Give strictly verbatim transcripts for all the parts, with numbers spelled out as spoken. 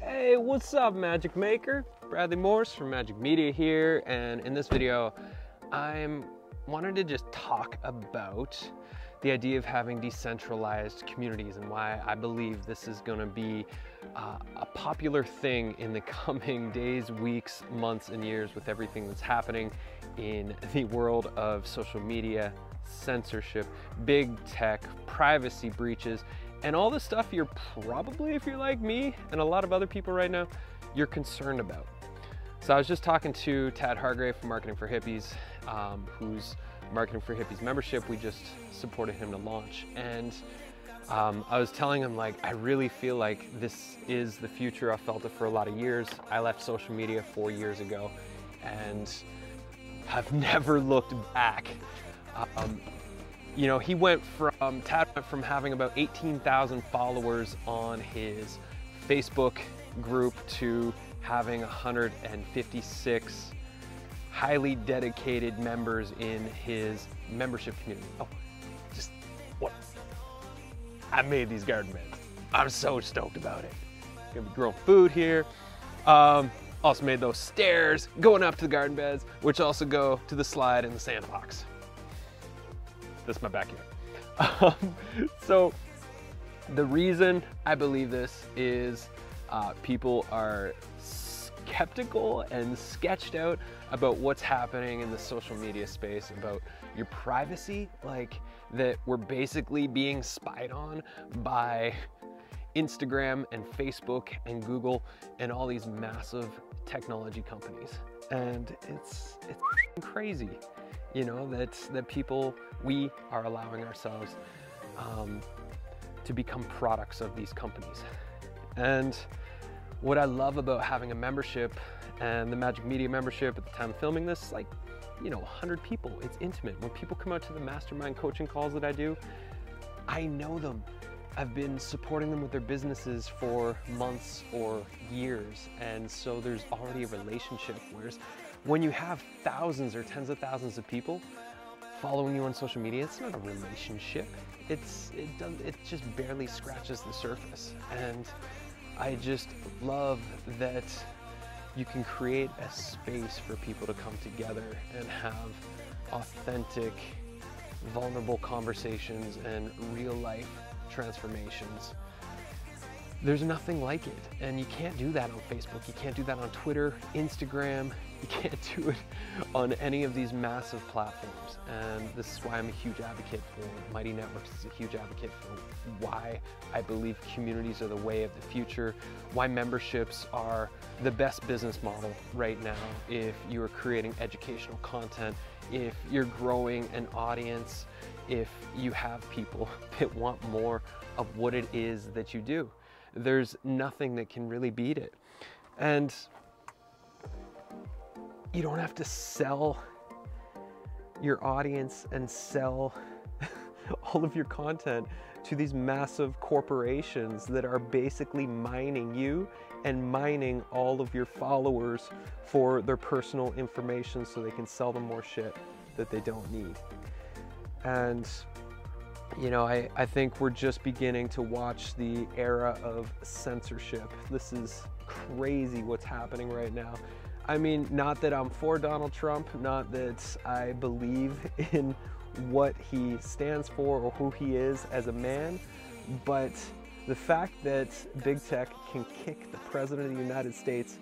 Hey, what's up, Magic Maker? Bradley Morse from Magic Media here, and in this video, I'm wanted to just talk about the idea of having decentralized communities and why I believe this is going to be uh, a popular thing in the coming days, weeks, months, and years with everything that's happening in the world of social media, censorship, big tech, privacy breaches, and all the stuff you're probably, if you're like me and a lot of other people right now, you're concerned about. So I was just talking to Tad Hargrave from Marketing for Hippies, um, whose Marketing for Hippies membership we just supported him to launch. And um, I was telling him, like, I really feel like this is the future. I felt it for a lot of years. I left social media four years ago and I've never looked back. Um, you know, he went from, Tad went from having about eighteen thousand followers on his Facebook group to having one hundred fifty-six highly dedicated members in his membership community. Oh, just what? I made these garden beds. I'm so stoked about it. Gonna be growing food here. Um, also made those stairs going up to the garden beds, which also go to the slide and the sandbox. That's my backyard. Um, so the reason I believe this is Uh, people are skeptical and sketched out about what's happening in the social media space, about your privacy, like that we're basically being spied on by Instagram and Facebook and Google and all these massive technology companies. And it's, it's crazy, you know, that, that people, we are allowing ourselves um, to become products of these companies. And what I love about having a membership and the Magic Media membership at the time of filming this, like, you know, one hundred people, it's intimate. When people come out to the mastermind coaching calls that I do, I know them. I've been supporting them with their businesses for months or years. And so there's already a relationship. Whereas when you have thousands or tens of thousands of people following you on social media, it's not a relationship. It's, it, does, it just barely scratches the surface. And I just love that you can create a space for people to come together and have authentic, vulnerable conversations and real life transformations. There's nothing like it. And you can't do that on Facebook. You can't do that on Twitter, Instagram. You can't do it on any of these massive platforms. And this is why I'm a huge advocate for Mighty Networks. Is a huge advocate for why I believe communities are the way of the future, why memberships are the best business model right now. If you're creating educational content, if you're growing an audience, if you have people that want more of what it is that you do. There's nothing that can really beat it. And you don't have to sell your audience and sell all of your content to these massive corporations that are basically mining you and mining all of your followers for their personal information so they can sell them more shit that they don't need. And you know, I, I think we're just beginning to watch the era of censorship. This is crazy what's happening right now. I mean, not that I'm for Donald Trump, not that I believe in what he stands for or who he is as a man, but the fact that big tech can kick the president of the United States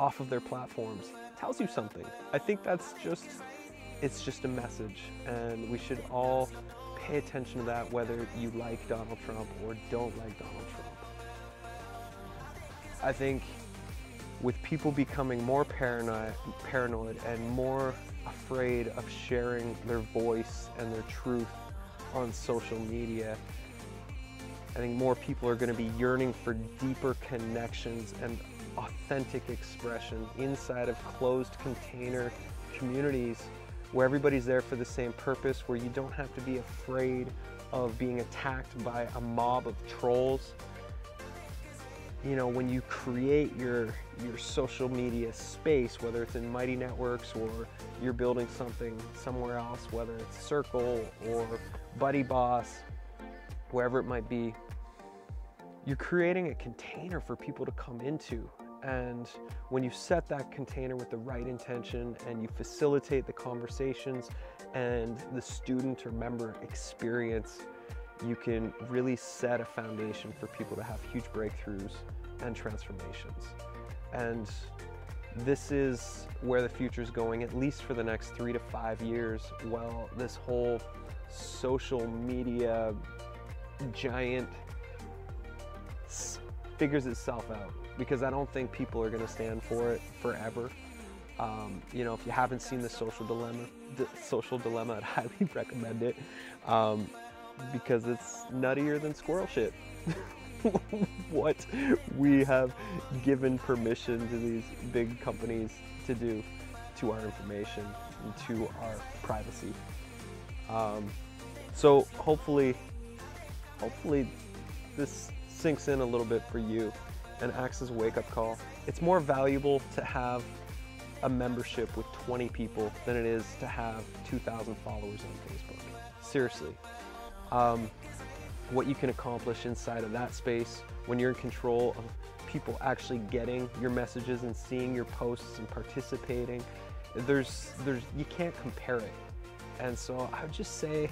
off of their platforms tells you something. I think that's just, it's just a message, and we should all pay attention to that, whether you like Donald Trump or don't like Donald Trump. I think with people becoming more paranoid, paranoid and more afraid of sharing their voice and their truth on social media, I think more people are going to be yearning for deeper connections and authentic expression inside of closed container communities, where everybody's there for the same purpose, where you don't have to be afraid of being attacked by a mob of trolls. You know, when you create your, your social media space, whether it's in Mighty Networks or you're building something somewhere else, whether it's Circle or Buddy Boss, wherever it might be, you're creating a container for people to come into. And when you set that container with the right intention and you facilitate the conversations and the student or member experience, you can really set a foundation for people to have huge breakthroughs and transformations. And this is where the future is going, at least for the next three to five years, while this whole social media giant figures itself out, because I don't think people are going to stand for it forever. Um, you know, if you haven't seen The Social Dilemma, the Social Dilemma, I'd highly recommend it, um, because it's nuttier than squirrel shit. What we have given permission to these big companies to do to our information and to our privacy. Um, so hopefully, hopefully this sinks in a little bit for you and acts as a wake-up call. It's more valuable to have a membership with twenty people than it is to have two thousand followers on Facebook. Seriously. Um, what you can accomplish inside of that space when you're in control of people actually getting your messages and seeing your posts and participating, there's, there's, you can't compare it. And so I would just say,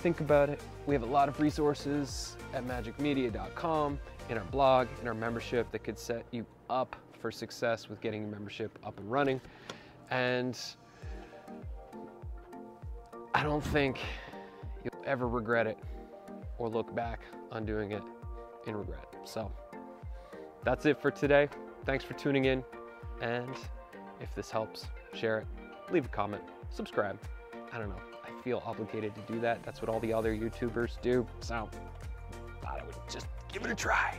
think about it. We have a lot of resources at magic media dot com, in our blog, in our membership that could set you up for success with getting your membership up and running. And I don't think you'll ever regret it or look back on doing it in regret. So that's it for today. Thanks for tuning in. And if this helps, share it, leave a comment, subscribe. I don't know, I feel obligated to do that. That's what all the other YouTubers do. So I thought I would just give it a try.